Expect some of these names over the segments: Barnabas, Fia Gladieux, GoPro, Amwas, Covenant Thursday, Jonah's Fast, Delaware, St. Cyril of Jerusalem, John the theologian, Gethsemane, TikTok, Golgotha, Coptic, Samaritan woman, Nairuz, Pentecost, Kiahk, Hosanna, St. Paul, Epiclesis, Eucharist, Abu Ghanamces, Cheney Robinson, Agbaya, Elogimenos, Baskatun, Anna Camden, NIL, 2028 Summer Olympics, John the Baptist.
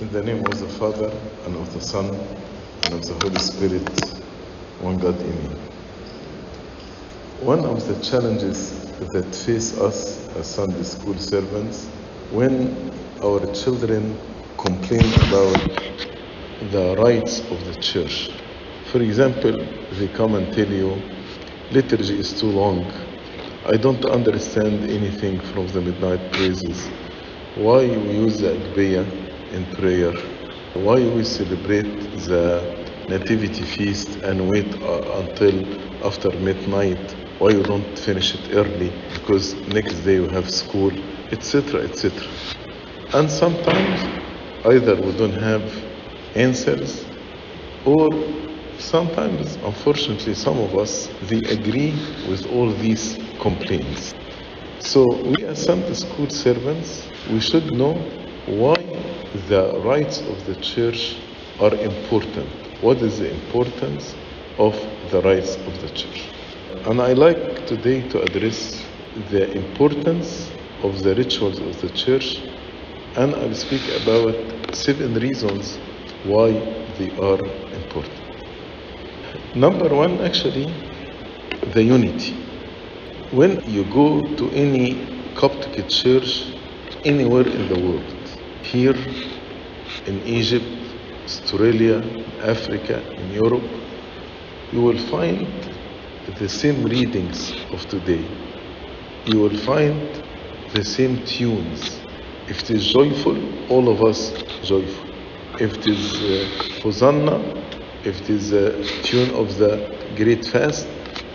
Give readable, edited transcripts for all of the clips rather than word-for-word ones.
In the name of the Father, and of the Son, and of the Holy Spirit, one God in you. One of the challenges that face us as Sunday school servants when our children complain about the rites of the church. For example, they come and tell you, liturgy is too long. I don't understand anything from the midnight praises. Why we use the Agbaya in prayer? Why we celebrate the nativity feast and wait until after midnight? Why you don't finish it early? Because next day you have school, etc., etc. And sometimes either we don't have answers, or sometimes, unfortunately, some of us, they agree with all these complaints. So we as Sunday school servants, we should know why the rites of the church are important. What is the importance of the rites of the church? And I like today to address the importance of the rituals of the church, and I'll speak about 7 reasons why they are important. Number 1, actually, the unity. When you go to any Coptic church anywhere in the world, here in Egypt, Australia, Africa, in Europe, you will find the same readings of today. You will find the same tunes. If it is joyful, all of us joyful. If it is Hosanna, if it is a tune of the Great Fast,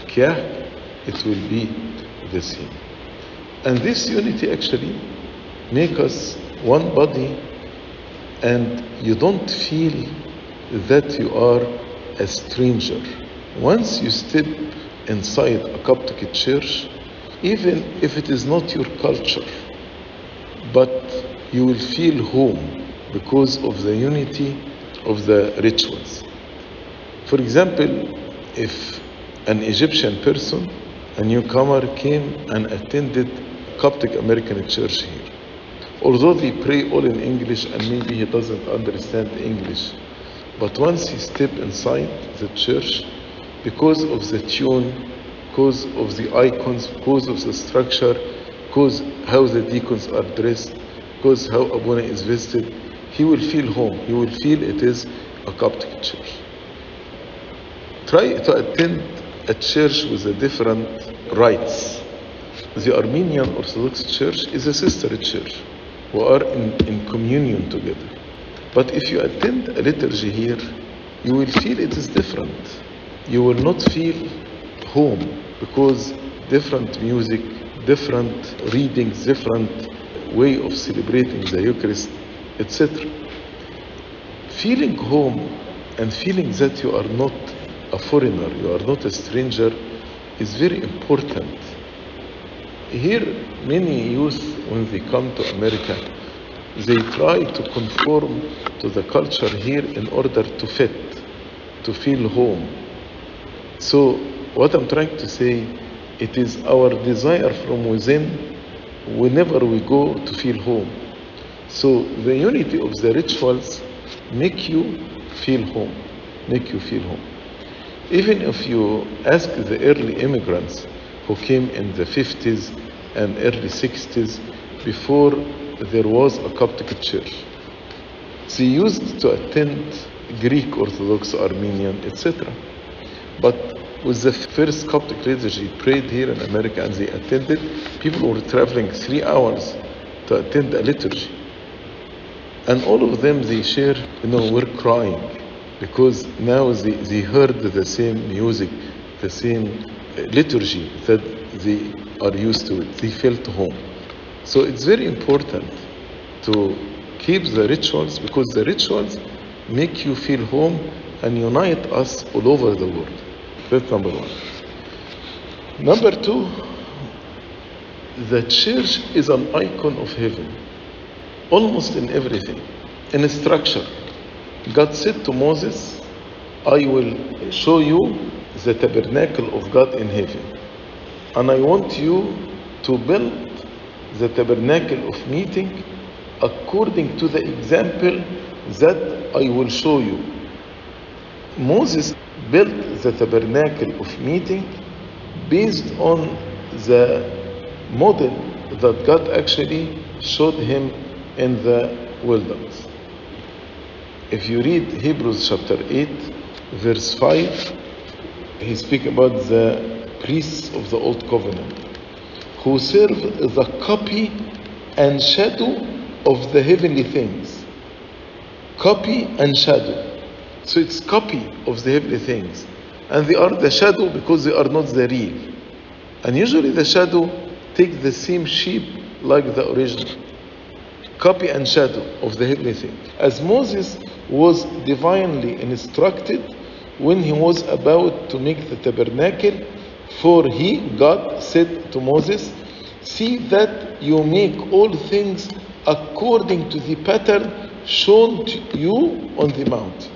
Kiahk, it will be the same. And this unity actually makes us one body, and you don't feel that you are a stranger. Once you step inside a Coptic church, even if it is not your culture, but you will feel home because of the unity of the rituals. For example, if an Egyptian person, a newcomer, came and attended Coptic American church here, although they pray all in English and maybe he doesn't understand English, but once he steps inside the church, because of the tune, because of the icons, because of the structure, because how the deacons are dressed, because how Abuna is visited, he will feel home. He will feel it is a Coptic church. Try to attend a church with a different rites. The Armenian Orthodox Church is a sister church. We are in communion together. But if you attend a liturgy here, you will feel it is different. You will not feel home because different music, different readings, different way of celebrating the Eucharist, etc. Feeling home and feeling that you are not a foreigner, you are not a stranger, is very important. Here, many youth, when they come to America, they try to conform to the culture here in order to fit, to feel home. So, what I'm trying to say, it is our desire from within, whenever we go, to feel home. So, the unity of the rituals make you feel home, make you feel home. Even if you ask the early immigrants who came in the 50s and early 60s, before there was a Coptic church, they used to attend Greek Orthodox, Armenian, etc. But with the first Coptic liturgy prayed here in America and they attended, people were traveling 3 hours to attend a liturgy. And all of them, they share, were crying because now they heard the same music, the same liturgy that they are used to it. They felt home. So it's very important to keep the rituals because the rituals make you feel home and unite us all over the world. That's number 1. Number 2, the church is an icon of heaven, almost in everything, in structure. God said to Moses, I will show you the tabernacle of God in heaven, and I want you to build the tabernacle of meeting according to the example that I will show you. Moses built the tabernacle of meeting based on the model that God actually showed him in the wilderness. If you read Hebrews chapter 8, verse 5, he speaks about the priests of the Old Covenant who serve the copy and shadow of the heavenly things. Copy and shadow. So it's copy of the heavenly things. And they are the shadow because they are not the real. And usually the shadow takes the same shape like the original. Copy and shadow of the heavenly thing. As Moses was divinely instructed when he was about to make the tabernacle, for he, God, said to Moses, see that you make all things according to the pattern shown to you on the mount.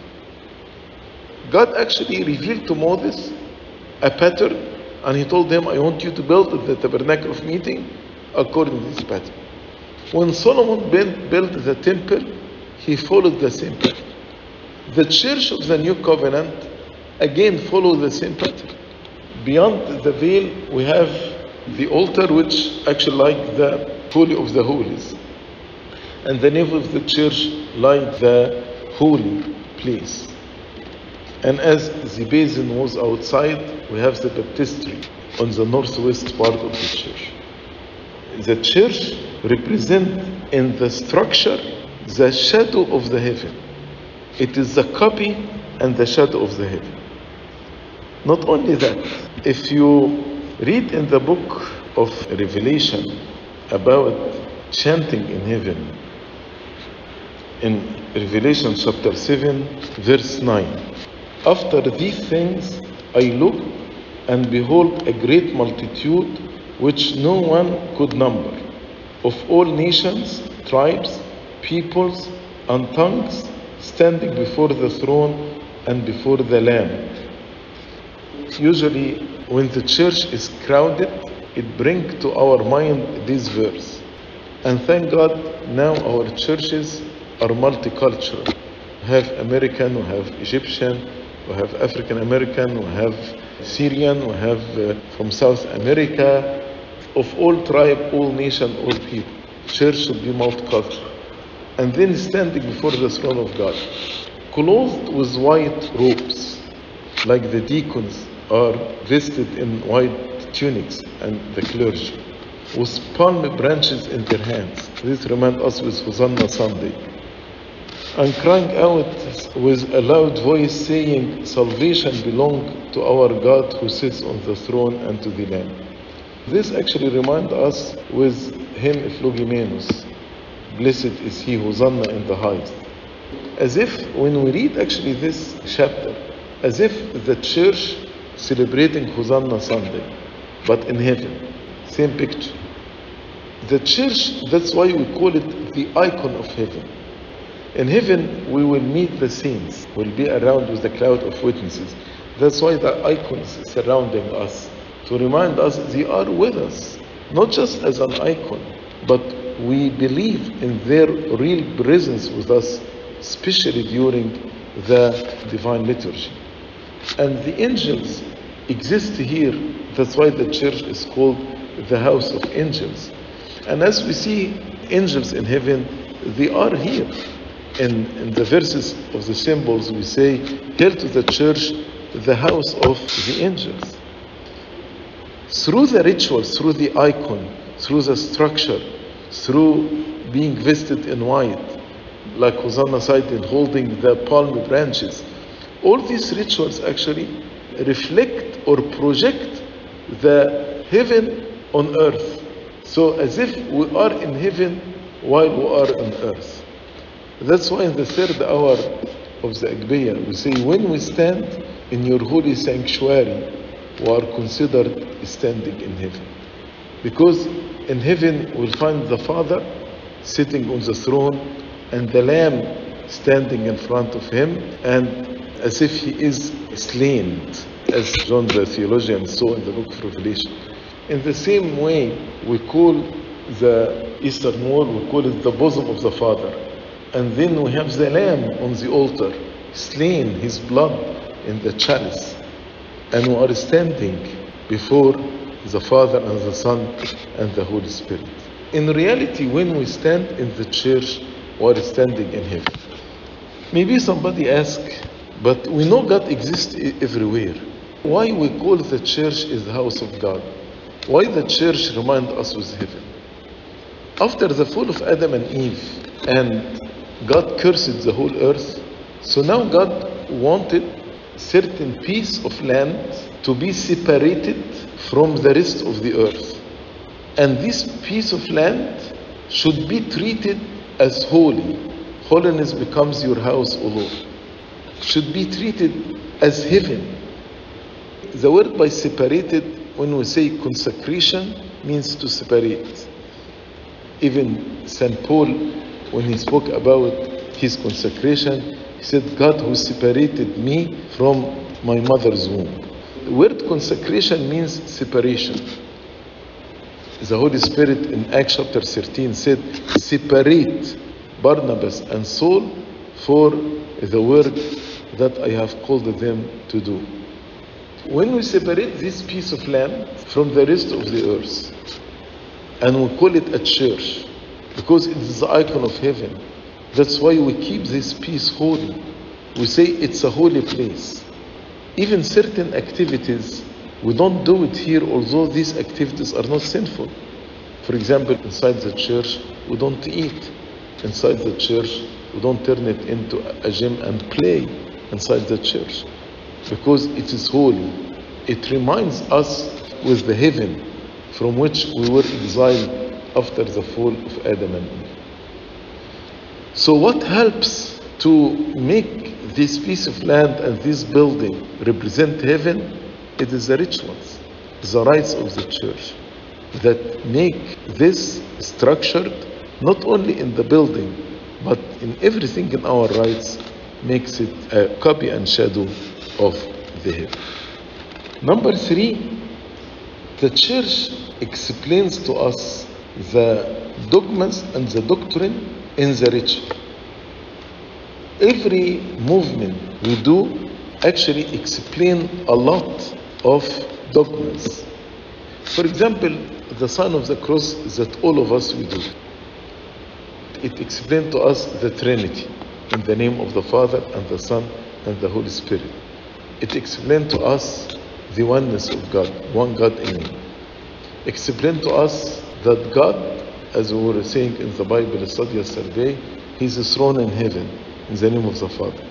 God actually revealed to Moses a pattern, and he told him, I want you to build the tabernacle of meeting according to this pattern. When Solomon built the temple, he followed the same pattern. The church of the new covenant again follows the same pattern. Beyond the veil, we have the altar, which actually like the Holy of the Holies, and the nave of the church like the holy place. And as the basin was outside, we have the baptistry on the northwest part of the church. The church represents in the structure the shadow of the heaven. It is the copy and the shadow of the heaven. Not only that, if you read in the book of Revelation about chanting in heaven, in Revelation chapter 7, verse 9, after these things I looked, and behold, a great multitude which no one could number, of all nations, tribes, peoples, and tongues, standing before the throne and before the Lamb. Usually, when the church is crowded, it brings to our mind this verse. And thank God, now our churches are multicultural. We have American, we have Egyptian, we have African American, we have Syrian, we have from South America, of all tribe, all nation, all people. Church should be multicultural. And then standing before the throne of God, clothed with white robes, like the deacons are vested in white tunics and the clergy, with palm branches in their hands. This reminds us with Hosanna Sunday. And crying out with a loud voice, saying, salvation belongs to our God who sits on the throne and to the Lamb. This actually reminds us with hymn Elogimenos, blessed is he, Hosanna in the highest. As if when we read actually this chapter, as if the church celebrating Hosanna Sunday, but in heaven, same picture. The church, that's why we call it the icon of heaven. In heaven, we will meet the saints, we'll be around with the cloud of witnesses. That's why the icons surrounding us, to remind us they are with us, not just as an icon, but we believe in their real presence with us, especially during the divine liturgy. And the angels exist here. That's why the church is called the house of angels. And as we see angels in heaven, they are here. In the verses of the symbols, we say, here to the church, the house of the angels. Through the rituals, through the icon, through the structure, through being vested in white, like Hosanna Sidon holding the palm branches, all these rituals actually reflect or project the heaven on earth. So as if we are in heaven while we are on earth. That's why in the third hour of the Agbaya, we say, when we stand in your holy sanctuary, we are considered standing in heaven. Because in heaven we'll find the Father sitting on the throne and the Lamb standing in front of him, and as if he is slain, as John the theologian saw in the book of Revelation. In the same way, we call the eastern wall, we call it the bosom of the Father. And then we have the lamb on the altar, slain, his blood in the chalice. And we are standing before the Father and the Son and the Holy Spirit. In reality, when we stand in the church, we are standing in heaven. Maybe somebody asks, but we know God exists everywhere. Why we call the church is the house of God? Why the church reminds us with heaven? After the fall of Adam and Eve, and God cursed the whole earth, so now God wanted certain piece of land to be separated from the rest of the earth. And this piece of land should be treated as holy. Holiness becomes your house, O Lord. Should be treated as heaven. The word by separated, when we say consecration, means to separate. Even St. Paul, when he spoke about his consecration, he said, God who separated me from my mother's womb. The word consecration means separation. The Holy Spirit in Acts chapter 13 said, separate Barnabas and Saul for the work that I have called them to do. When we separate this piece of land from the rest of the earth, and we call it a church, because it is the icon of heaven. That's why we keep this piece holy. We say it's a holy place. Even certain activities, we don't do it here, although these activities are not sinful. For example, inside the church, we don't eat. Inside the church, we don't turn it into a gym and play inside the church, because it is holy. It reminds us with the heaven from which we were exiled after the fall of Adam and Eve. So what helps to make this piece of land and this building represent heaven? It is the rituals, the rites of the church that make this structured, not only in the building, but in everything in our rites, makes it a copy and shadow of the heaven. Number three, the church explains to us the dogmas and the doctrine in the ritual. Every movement we do actually explains a lot of dogmas. For example, the sign of the cross that all of us we do. It explains to us the Trinity in the name of the Father and the Son and the Holy Spirit. It explains to us the oneness of God, one God in Him. Explain to us that God, as we were saying in the Bible study yesterday, He's thrown in heaven in the name of the Father.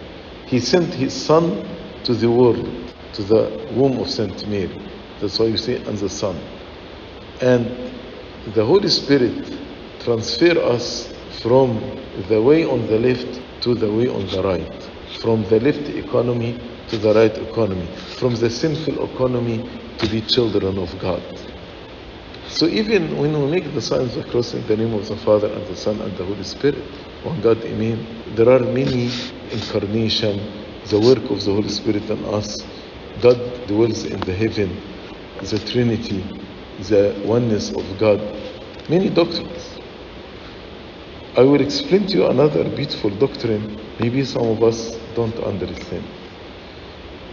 He sent His Son to the world, to the womb of Saint Mary. That's why you say, and the Son. And the Holy Spirit transfers us from the way on the left to the way on the right, from the left economy to the right economy, from the sinful economy to be children of God. So even when we make the signs of the cross in the name of the Father and the Son and the Holy Spirit, on God, amen, there are many incarnations, the work of the Holy Spirit in us. God dwells in the heaven, the Trinity, the oneness of God, many doctrines. I will explain to you another beautiful doctrine, maybe some of us don't understand.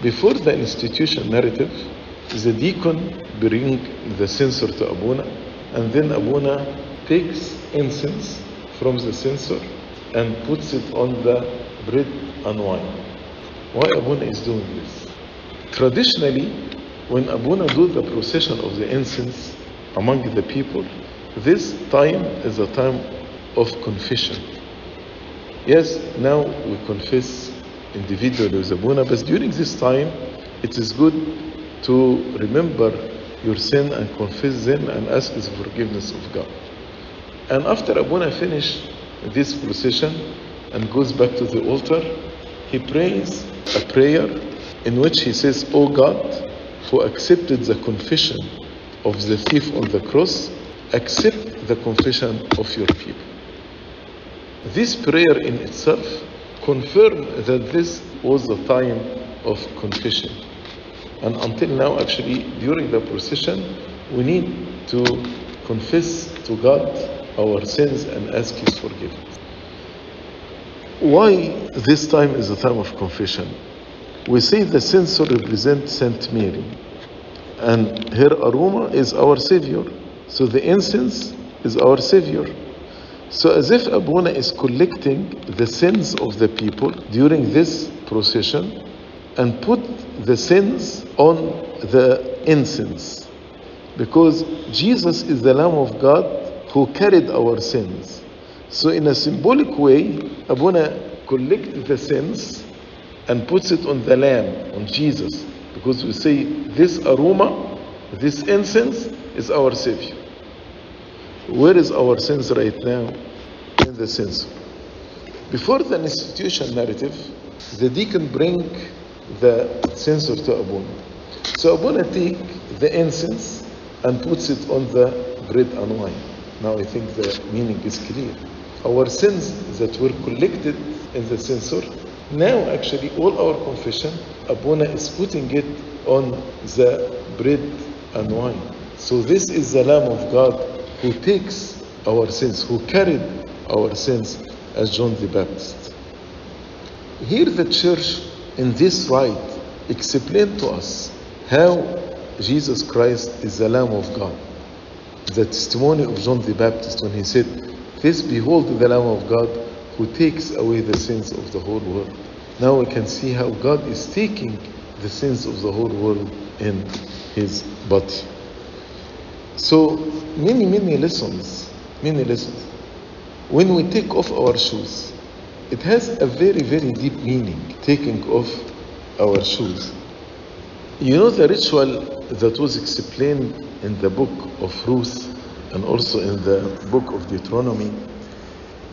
Before the institution narrative, the deacon brings the censer to Abuna, and then Abuna takes incense from the censer and puts it on the bread and wine. Why Abuna is doing this? Traditionally, when Abuna do the procession of the incense among the people, this time is a time of confession. Yes, now we confess individually with Abuna, but during this time, it is good to remember your sin and confess them and ask the forgiveness of God. And after Abuna finishes this procession and goes back to the altar, he prays a prayer in which he says, O God, who accepted the confession of the thief on the cross, accept the confession of your people. This prayer in itself confirmed that this was the time of confession. And until now, actually, during the procession, we need to confess to God our sins and ask His forgiveness. Why this time is a time of confession? We say the censer represents Saint Mary, and her aroma is our Savior. So the incense is our Savior. So as if Abuna is collecting the sins of the people during this procession and put the sins on the incense, because Jesus is the Lamb of God who carried our sins. So in a symbolic way, Abuna collects the sins and puts it on the Lamb, on Jesus, because we say this aroma, this incense is our Savior. Where is our sins right now? In the sins. Before the institution narrative, the deacon brings the censer to Abuna. So Abuna takes the incense and puts it on the bread and wine. Now I think the meaning is clear. Our sins that were collected in the censer, now actually all our confession, Abuna is putting it on the bread and wine. So this is the Lamb of God who takes our sins, who carried our sins as John the Baptist. Here the church in this rite explained to us how Jesus Christ is the Lamb of God. The testimony of John the Baptist when he said, "This behold the Lamb of God who takes away the sins of the whole world." Now we can see how God is taking the sins of the whole world in his body. So many lessons. When we take off our shoes, it has a very, very deep meaning, taking off our shoes. You know the ritual that was explained in the book of Ruth and also in the book of Deuteronomy.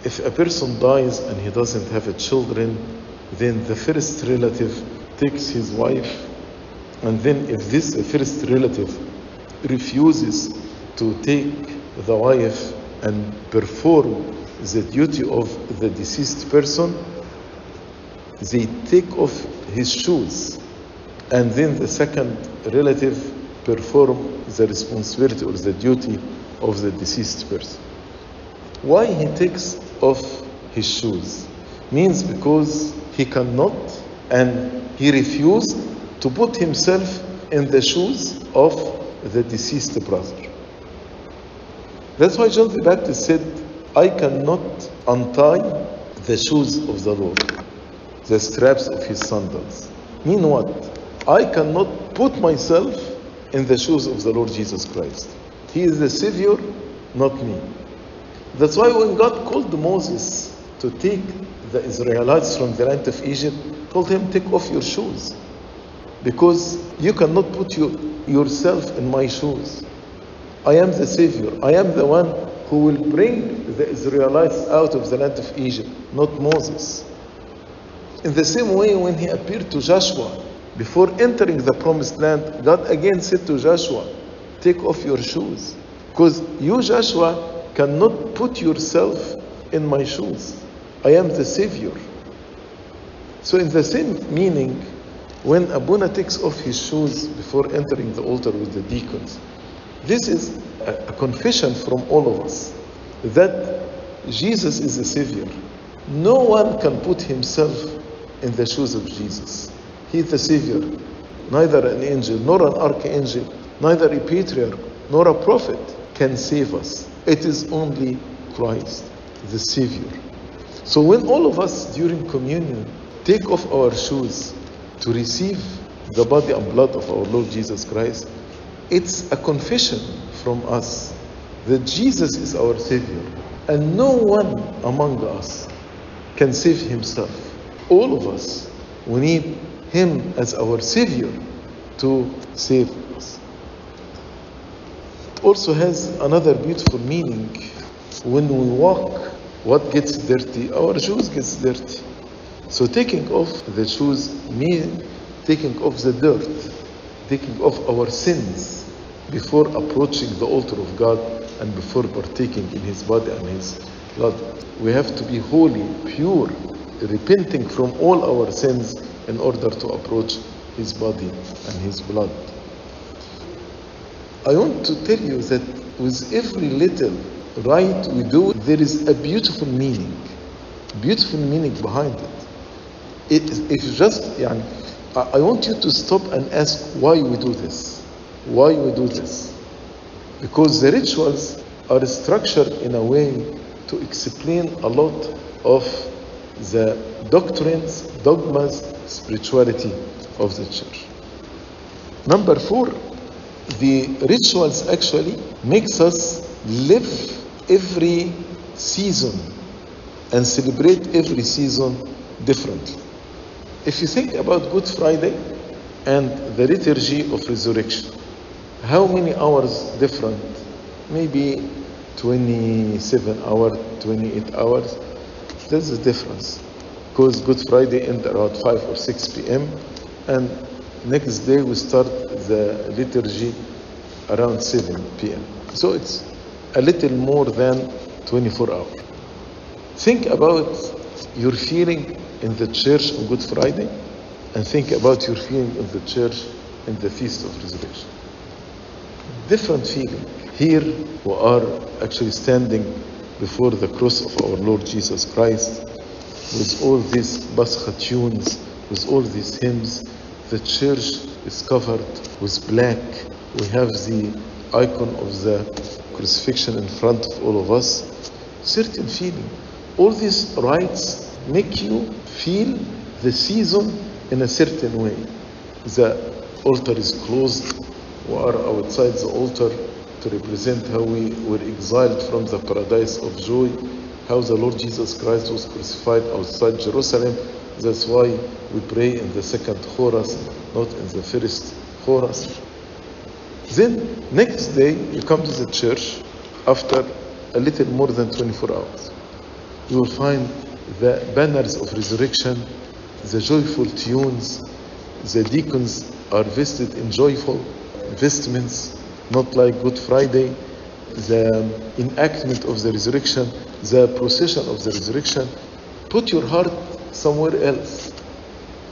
If a person dies and he doesn't have children, then the first relative takes his wife, and then if this first relative refuses to take the wife and perform the duty of the deceased person, they take off his shoes, and then the second relative perform the responsibility or the duty of the deceased person. Why he takes off his shoes? Means because he cannot, and he refused to put himself in the shoes of the deceased brother. That's why John the Baptist said, "I cannot untie the shoes of the Lord, the straps of his sandals." Mean what? I cannot put myself in the shoes of the Lord Jesus Christ. He is the Savior, not me. That's why when God called Moses to take the Israelites from the land of Egypt, told him, "Take off your shoes, because you cannot put yourself in my shoes. I am the Savior. I am the one who will bring the Israelites out of the land of Egypt, not Moses." In the same way, when he appeared to Joshua, before entering the promised land, God again said to Joshua, "Take off your shoes, because you, Joshua, cannot put yourself in my shoes. I am the Savior." So in the same meaning, when Abuna takes off his shoes before entering the altar with the deacons, this is a confession from all of us that Jesus is the Savior. No one can put himself in the shoes of Jesus. He is the Savior, neither an angel, nor an archangel, neither a patriarch, nor a prophet can save us. It is only Christ, the Savior. So when all of us during communion take off our shoes to receive the body and blood of our Lord Jesus Christ, it's a confession from us that Jesus is our Savior, and no one among us can save himself. All of us, we need him as our Savior to save us. It also has another beautiful meaning. When we walk, what gets dirty? Our shoes gets dirty. So taking off the shoes means taking off the dirt, taking off our sins before approaching the altar of God and before partaking in his body and his blood. We have to be holy, pure, repenting from all our sins in order to approach his body and his blood. I want to tell you that with every little rite we do, there is a beautiful meaning. beautiful meaning behind it. It's just, I want you to stop and ask why we do this. Why we do this? Because the rituals are structured in a way to explain a lot of the doctrines, dogmas, spirituality of the church. Number four, the rituals actually makes us live every season and celebrate every season differently. If you think about Good Friday and the liturgy of resurrection, how many hours different? Maybe 27 hours, 28 hours. There's a difference, because Good Friday ends around 5 or 6 p.m. and next day we start the liturgy around 7 p.m. So it's a little more than 24 hours. Think about your feeling in the church on Good Friday, and think about your feeling in the church in the Feast of Resurrection. Different feeling. Here we are actually standing before the cross of our Lord Jesus Christ with all these Baskatuns, with all these hymns. The church is covered with black. We have the icon of the crucifixion in front of all of us. Certain feeling. All these rites make you feel the season in a certain way. The altar is closed. We are outside the altar to represent how we were exiled from the paradise of joy, how the Lord Jesus Christ was crucified outside Jerusalem. That's why we pray in the second chorus, not in the first chorus. Then next day you come to the church after a little more than 24 hours. You will find the banners of resurrection, the joyful tunes. The deacons are vested in joyful vestments, not like Good Friday. The enactment of the resurrection, the procession of the resurrection. Put your heart somewhere else.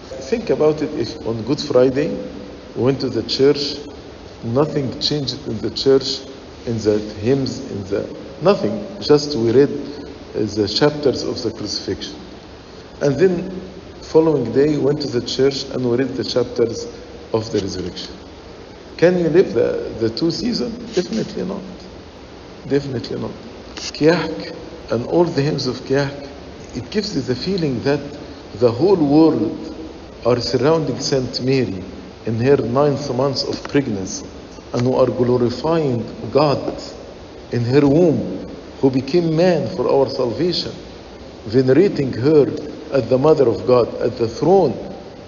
Think about it. If on Good Friday we went to the church, nothing changed in the church, in the hymns, in the nothing, just we read the chapters of the crucifixion. And then following day we went to the church and we read the chapters of the resurrection. Can you live the two seasons? Definitely not. Definitely not. Kiahk and all the hymns of Kiahk, it gives you the feeling that the whole world are surrounding Saint Mary in her 9th month of pregnancy, and who are glorifying God in her womb, who became man for our salvation, venerating her as the Mother of God, at the throne,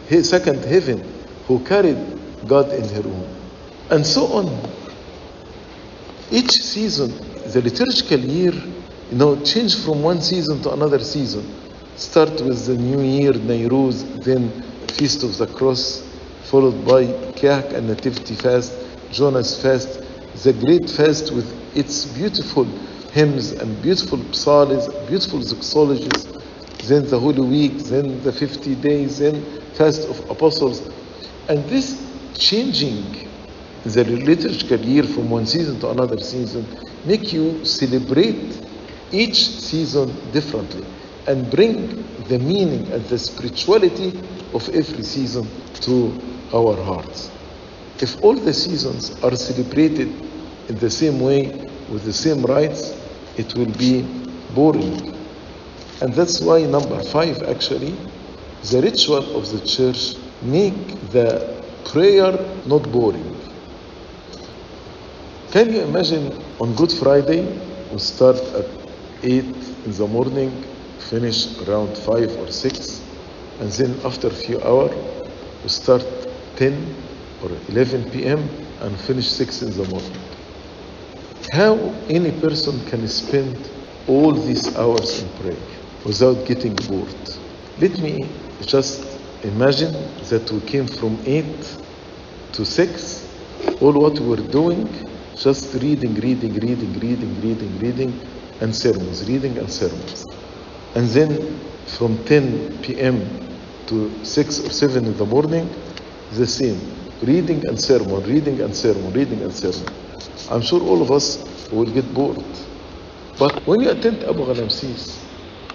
his second heaven, who carried God in her womb. And so on. Each season, the liturgical year, changed from one season to another season. Start with the new year, Nairuz, then Feast of the Cross, followed by Kiahk and Nativity Fast, Jonah's Fast, the Great Fast with its beautiful hymns and beautiful psalms, beautiful doxologies, then the Holy Week, then the 50 days, then Fast of Apostles. And this changing the liturgical year from one season to another season make you celebrate each season differently and bring the meaning and the spirituality of every season to our hearts. If all the seasons are celebrated in the same way with the same rites, it will be boring. And that's why number five, actually, the ritual of the church make the prayer not boring. Can you imagine on Good Friday, we start at 8 in the morning, finish around 5 or 6, and then after a few hours, we start 10 or 11 p.m. and finish 6 in the morning. How any person can spend all these hours in prayer without getting bored? Let me just imagine that we came from 8 to 6, all what we were doing, just reading, and sermons, And then from 10 p.m. to 6 or 7 in the morning, the same, reading and sermon. I'm sure all of us will get bored. But when you attend Abu Ghanamces,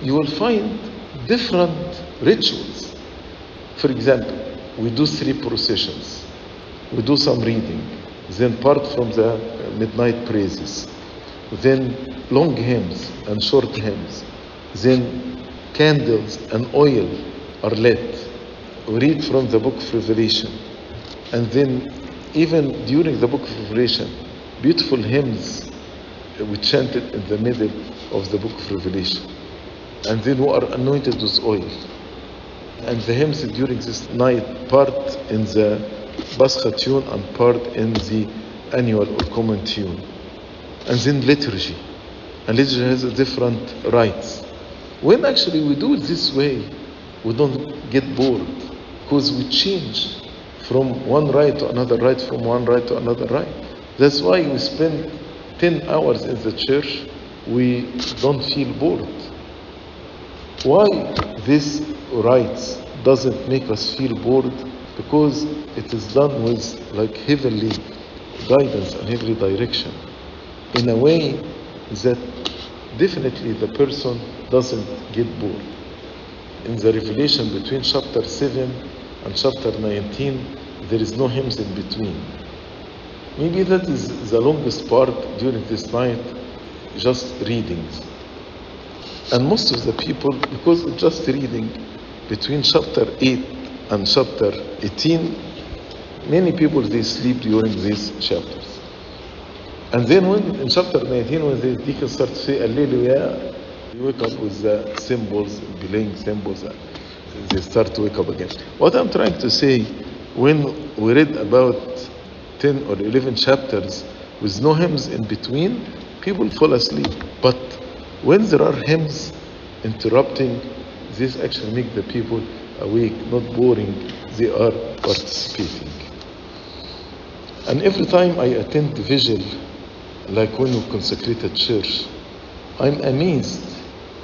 you will find different rituals. For example, we do three processions. We do some reading, then part from the midnight praises, then long hymns and short hymns, then candles and oil are lit. We read from the book of Revelation, and then even during the book of Revelation, beautiful hymns we chanted in the middle of the book of Revelation, and then we are anointed with oil. And the hymns during this night, part in the Baskatun and part in the annual or common tune. And then liturgy. And liturgy has a different rites. When actually we do it this way, we don't get bored, because we change from one rite to another rite, from one rite to another rite. That's why we spend 10 hours in the church, we don't feel bored. Why this rites doesn't make us feel bored? Because it is done with like heavenly guidance and heavenly direction, in a way that definitely the person doesn't get bored. In the Revelation, between chapter 7 and chapter 19, there is no hymns in between. Maybe that is the longest part during this night, just readings. And most of the people, because of just reading between chapter 8 and chapter 18, many people they sleep during these chapters. And then when in chapter 19, when the deacons start to say Alleluia, you wake up with the symbols, belaying symbols, and they start to wake up again. What I'm trying to say, when we read about 10 or 11 chapters with no hymns in between, people fall asleep. But when there are hymns interrupting, this actually makes the people awake, not boring, they are participating. And every time I attend the vigil, like when we consecrate a church, I'm amazed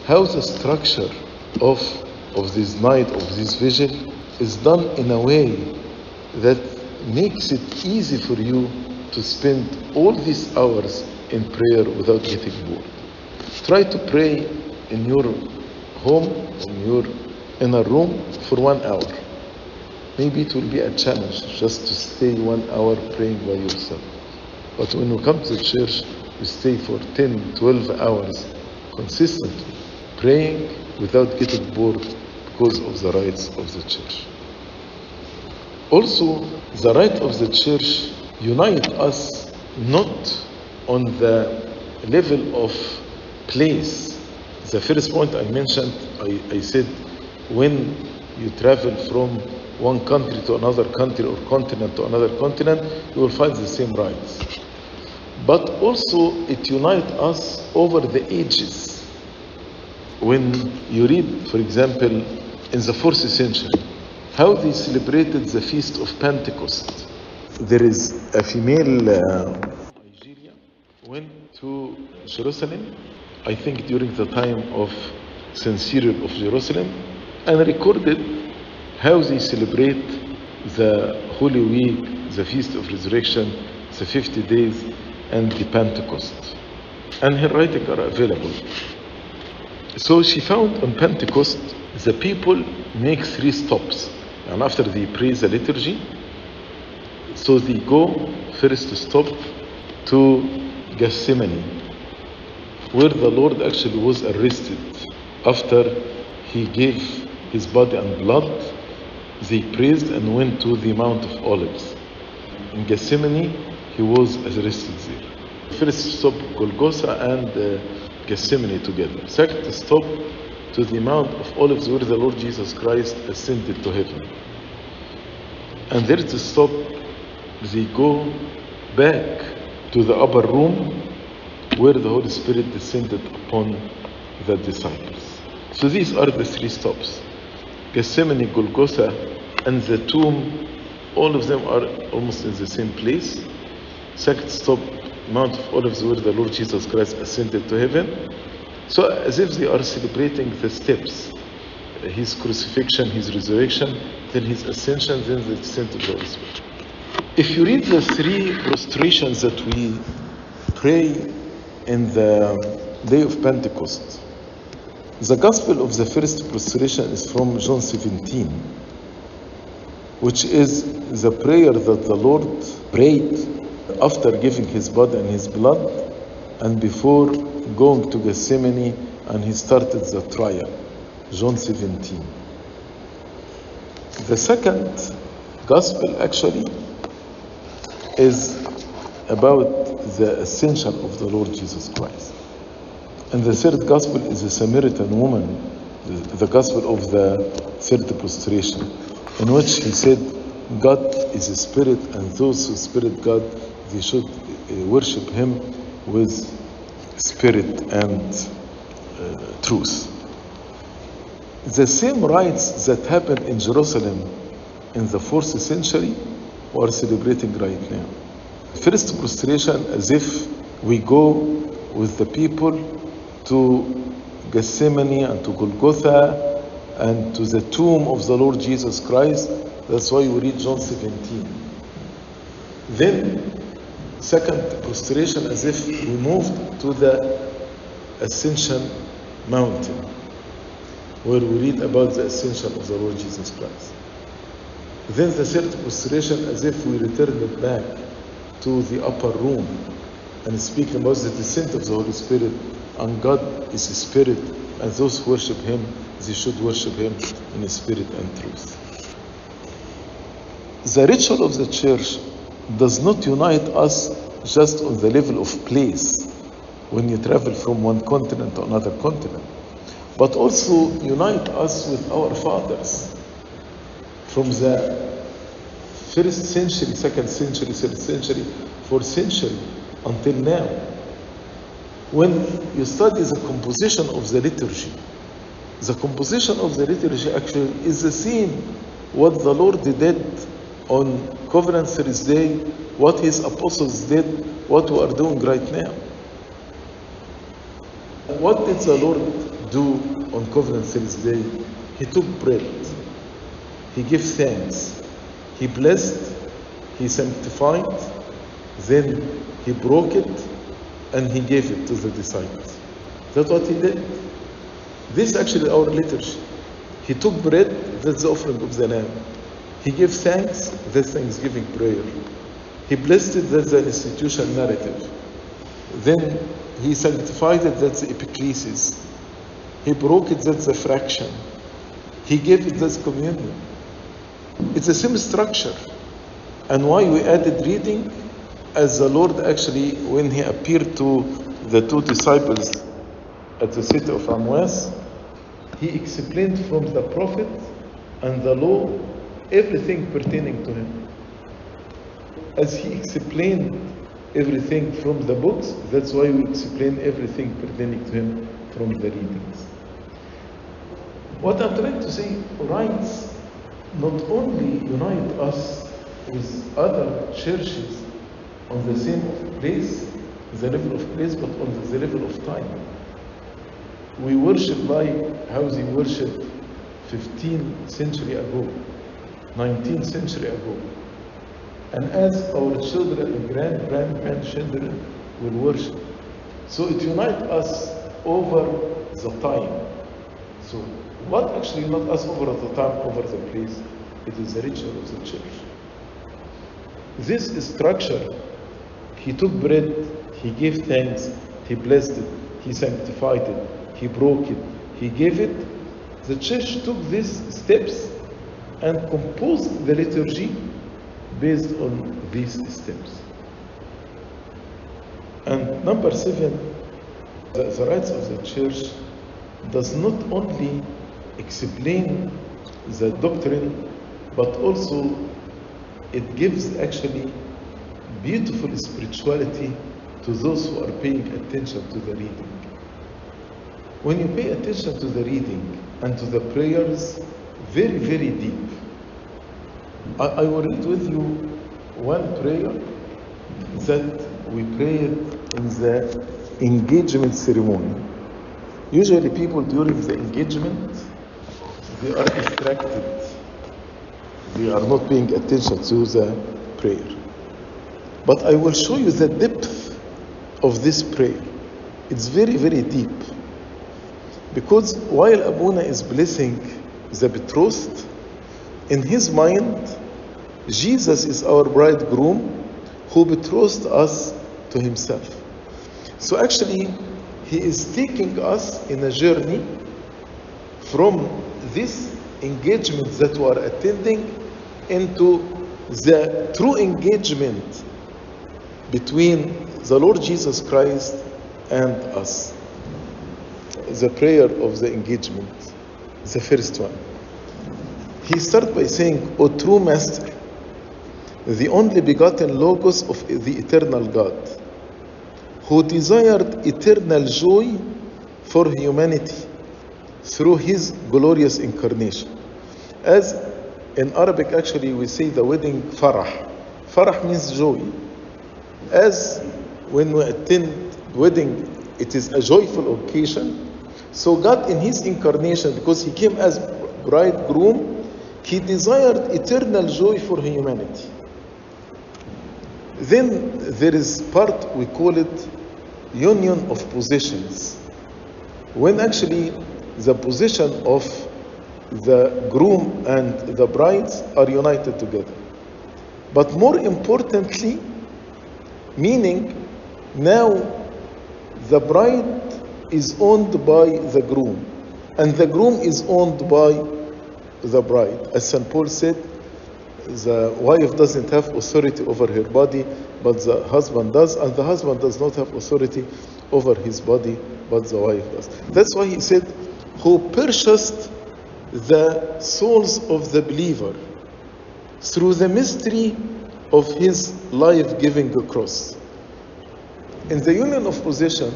how the structure of this night, of this vigil, is done in a way that makes it easy for you to spend all these hours in prayer without getting bored. Try to pray in your home, in your inner room, for 1 hour. Maybe it will be a challenge just to stay 1 hour praying by yourself. But when you come to the church, you stay for 10, 12 hours consistently, praying without getting bored because of the rites of the church. Also, the rite of the church unites us not on the level of place. The first point I mentioned, I said, when you travel from one country to another country or continent to another continent, you will find the same rites. But also it unites us over the ages. When you read, for example, in the 4th century, how they celebrated the feast of Pentecost. There is a female Nigeria went to Jerusalem, I think during the time of St. Cyril of Jerusalem, and recorded how they celebrate the Holy Week, the Feast of Resurrection, the 50 days, and the Pentecost. And her writings are available. So she found on Pentecost, the people make 3 stops. And after they pray the liturgy, so they go first stop to Gethsemane, where the Lord actually was arrested after he gave his body and blood. They praised and went to the Mount of Olives. In Gethsemane, he was arrested there. First stop, Golgotha and Gethsemane together. Second stop, to the Mount of Olives, where the Lord Jesus Christ ascended to heaven. And there is a stop, they go back to the upper room, where the Holy Spirit descended upon the disciples. So these are the 3 stops. Gethsemane, Golgotha, and the tomb, all of them are almost in the same place. Second stop, Mount of Olives, where the Lord Jesus Christ ascended to heaven. So as if they are celebrating the steps, his crucifixion, his resurrection, then his ascension, then the descent of the Holy Spirit. If you read the 3 prostrations that we pray in the day of Pentecost, The gospel of the first prostration is from John 17, which is the prayer that the Lord prayed after giving his body and his blood and before going to Gethsemane, and he started the trial. John 17. The second gospel actually is about the ascension of the Lord Jesus Christ. And the third gospel is the Samaritan woman, the gospel of the third prostration, in which he said, God is a spirit, and those who spirit God, they should worship him with spirit and truth. The same rites that happened in Jerusalem in the 4th century we are celebrating right now. First prostration, as if we go with the people to Gethsemane and to Golgotha and to the tomb of the Lord Jesus Christ. That's why we read John 17. Then, second prostration, as if we moved to the Ascension Mountain, where we read about the ascension of the Lord Jesus Christ. Then the third prostration, as if we returned back to the upper room and speak about the descent of the Holy Spirit, and God is a spirit, and those who worship him, they should worship him in spirit and truth. The ritual of the church does not unite us just on the level of place when you travel from one continent to another continent, but also unite us with our fathers from the 1st century, 2nd century, 3rd century, 4th century until now. When you study the composition of the liturgy, actually is the same what the Lord did on Covenant Thursday, what his apostles did, what we are doing right now. What did the Lord do on Covenant Thursday? He took bread, he gave thanks, he blessed, he sanctified, then he broke it, and he gave it to the disciples. That's what he did. This is actually our liturgy. He took bread, that's the offering of the Lamb. He gave thanks, that's thanksgiving prayer. He blessed it, that's the institution narrative. Then he sanctified it, that's the Epiclesis. He broke it, that's the fraction. He gave it, that's communion. It's the same structure. And why we added reading? As the Lord actually, when he appeared to the two disciples at the city of Amwas, he explained from the prophet and the law everything pertaining to him. As he explained everything from the books, that's why we explain everything pertaining to him from the readings. What I'm trying to say, rites not only unite us with other churches on the same place, the level of place, but on the level of time. We worship like how they worshipped 15th century ago, 19th century ago. And as our children and grandchildren will worship. So it unites us over the time. So what actually unites us over the time, over the place? It is the ritual of the church. This structure. He took bread, he gave thanks, he blessed it, he sanctified it, he broke it, he gave it. The church took these steps and composed the liturgy based on these steps. And number 7, the rites of the church does not only explain the doctrine, but also it gives actually beautiful spirituality to those who are paying attention to the reading. When you pay attention to the reading and to the prayers, very, very deep. I will read with you one prayer that we prayed in the engagement ceremony. Usually people during the engagement, they are distracted. They are not paying attention to the prayer. But I will show you the depth of this prayer. It's very, very deep. Because while Abuna is blessing the betrothed, in his mind, Jesus is our bridegroom who betrothed us to himself. So actually, he is taking us in a journey from this engagement that we are attending into the true engagement between the Lord Jesus Christ and us. The prayer of the engagement, the first one. He starts by saying, O true Master, the only begotten Logos of the eternal God, who desired eternal joy for humanity through his glorious incarnation. As in Arabic, actually, we say the wedding farah. Farah means joy. As when we attend wedding, it is a joyful occasion. So God in his incarnation, because he came as bridegroom, he desired eternal joy for humanity. Then there is part, we call it union of positions. When actually the position of the groom and the brides are united together. But more importantly, meaning now the bride is owned by the groom, and the groom is owned by the bride. As St. Paul said, the wife doesn't have authority over her body, but the husband does, and the husband does not have authority over his body, but the wife does. That's why he said, who purchased the souls of the believer through the mystery of his life-giving cross. In the union of position,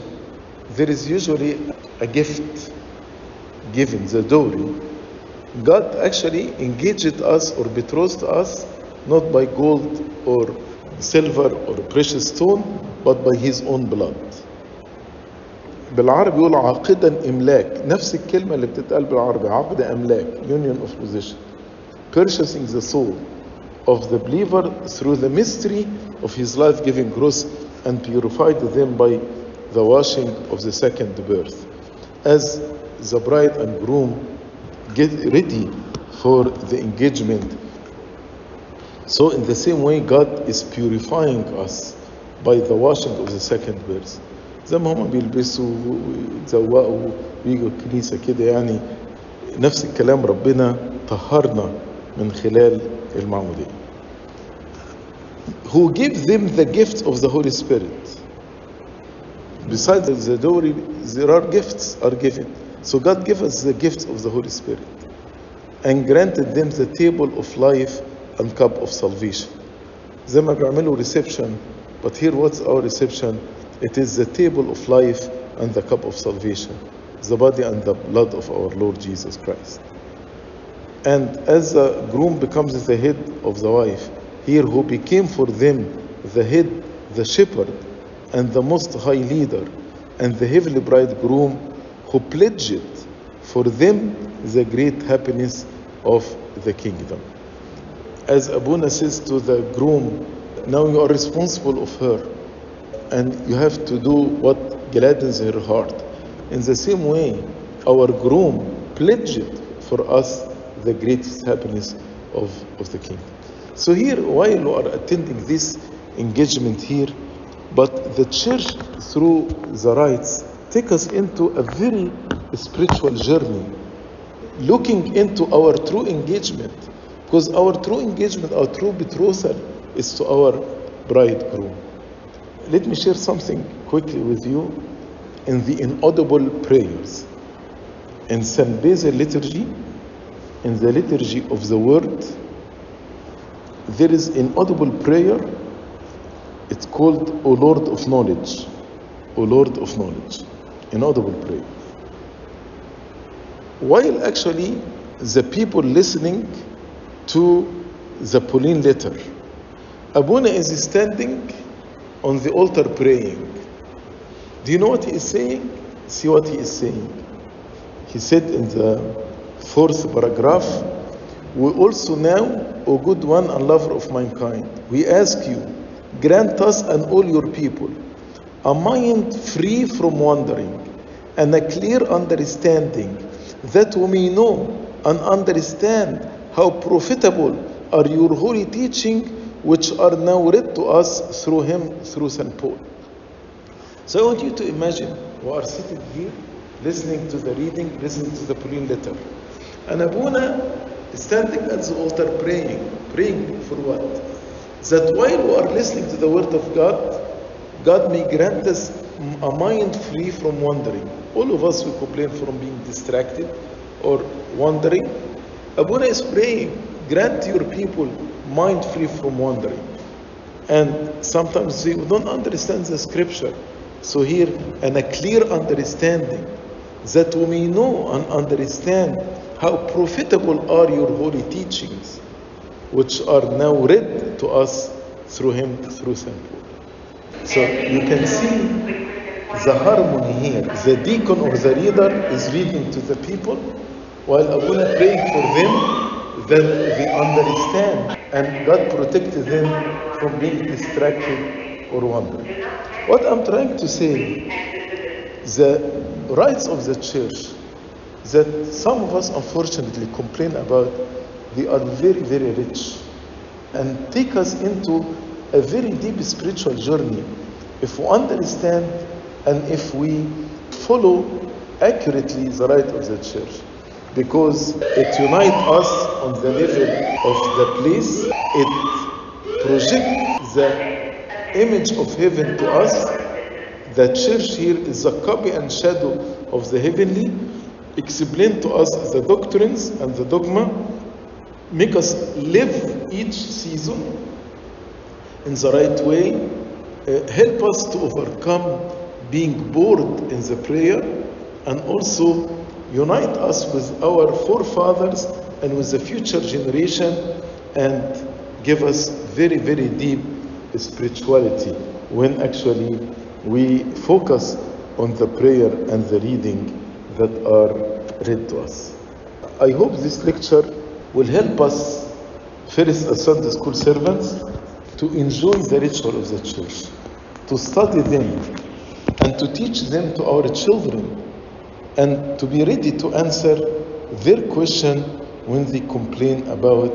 there is usually a gift given, the dowry. God actually engaged us or betrothed us, not by gold or silver or precious stone, but by his own blood. بالعربي يقول عقدا إملاك. نفس الكلمة اللي بتتقال بالعربي عقد أملاك. Union of position. Purchasing the soul of the believer through the mystery of his life-giving cross and purified them by the washing of the second birth. As the bride and groom get ready for the engagement, so in the same way God is purifying us by the washing of the second birth. زي ما هم بيلبسوا ويتزوقوا ويجوا الكنيسة كده يعني نفس الكلام ربنا طهرنا من خلال المعمودية. Who gave them the gift of the Holy Spirit. Besides the dowry, there are gifts are given. So God gave us the gift of the Holy Spirit and granted them the table of life and cup of salvation. زي ما بيعملوا reception, but here what's our reception? It is the table of life and the cup of salvation, the body and the blood of our Lord Jesus Christ. And as the groom becomes the head of the wife, here who became for them the head, the shepherd, and the most high leader, and the heavenly bridegroom who pledged for them the great happiness of the kingdom. As Abuna says to the groom, now you are responsible of her, and you have to do what gladdens her heart. In the same way, our groom pledged for us the greatest happiness of the kingdom. So here, while we are attending this engagement here, but the church, through the rites, take us into a very spiritual journey, looking into our true engagement, because our true engagement, our true betrothal is to our bridegroom. Let me share something quickly with you in the inaudible prayers. In St. Basil's liturgy, in the liturgy of the word, there is inaudible prayer. It's called O Lord of Knowledge. O Lord of Knowledge. Inaudible prayer. While actually the people listening to the Pauline letter, Abuna is standing on the altar praying. Do you know what he is saying? See what he is saying. He said in the fourth paragraph, we also now, O good one and lover of mankind, we ask you, grant us and all your people a mind free from wandering and a clear understanding, that we may know and understand how profitable are your holy teaching, which are now read to us through him, through St. Paul. So I want you to imagine we are seated here, listening to the reading, listening to the Pauline letter. And Abuna is standing at the altar praying for what? That while we are listening to the word of God, God may grant us a mind free from wandering. All of us, we complain from being distracted or wandering. Abuna is praying, grant your people mind free from wandering. And sometimes we don't understand the scripture. So here, and a clear understanding, that we may know and understand how profitable are your holy teachings, which are now read to us through him, through St. Paul. So you can see the harmony here. The deacon or the reader is reading to the people, while Abuna praying for them that they understand, and God protect them from being distracted or wandering. What I'm trying to say, the rights of the church that some of us unfortunately complain about, they are very, very rich and take us into a very deep spiritual journey if we understand and if we follow accurately the right of the church, because it unites us on the level of the place, it projects the image of heaven to us. The church here is a copy and shadow of the heavenly, explain to us the doctrines and the dogma, make us live each season in the right way, help us to overcome being bored in the prayer, and also unite us with our forefathers and with the future generation, and give us very, very deep spirituality when actually we focus on the prayer and the reading that are read to us. I hope this lecture will help us, first as Sunday school servants, to enjoy the ritual of the church, to study them, and to teach them to our children, and to be ready to answer their question when they complain about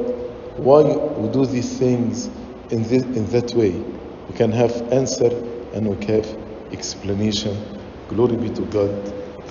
why we do these things in that way. We can have answer and we can have explanation. Glory be to God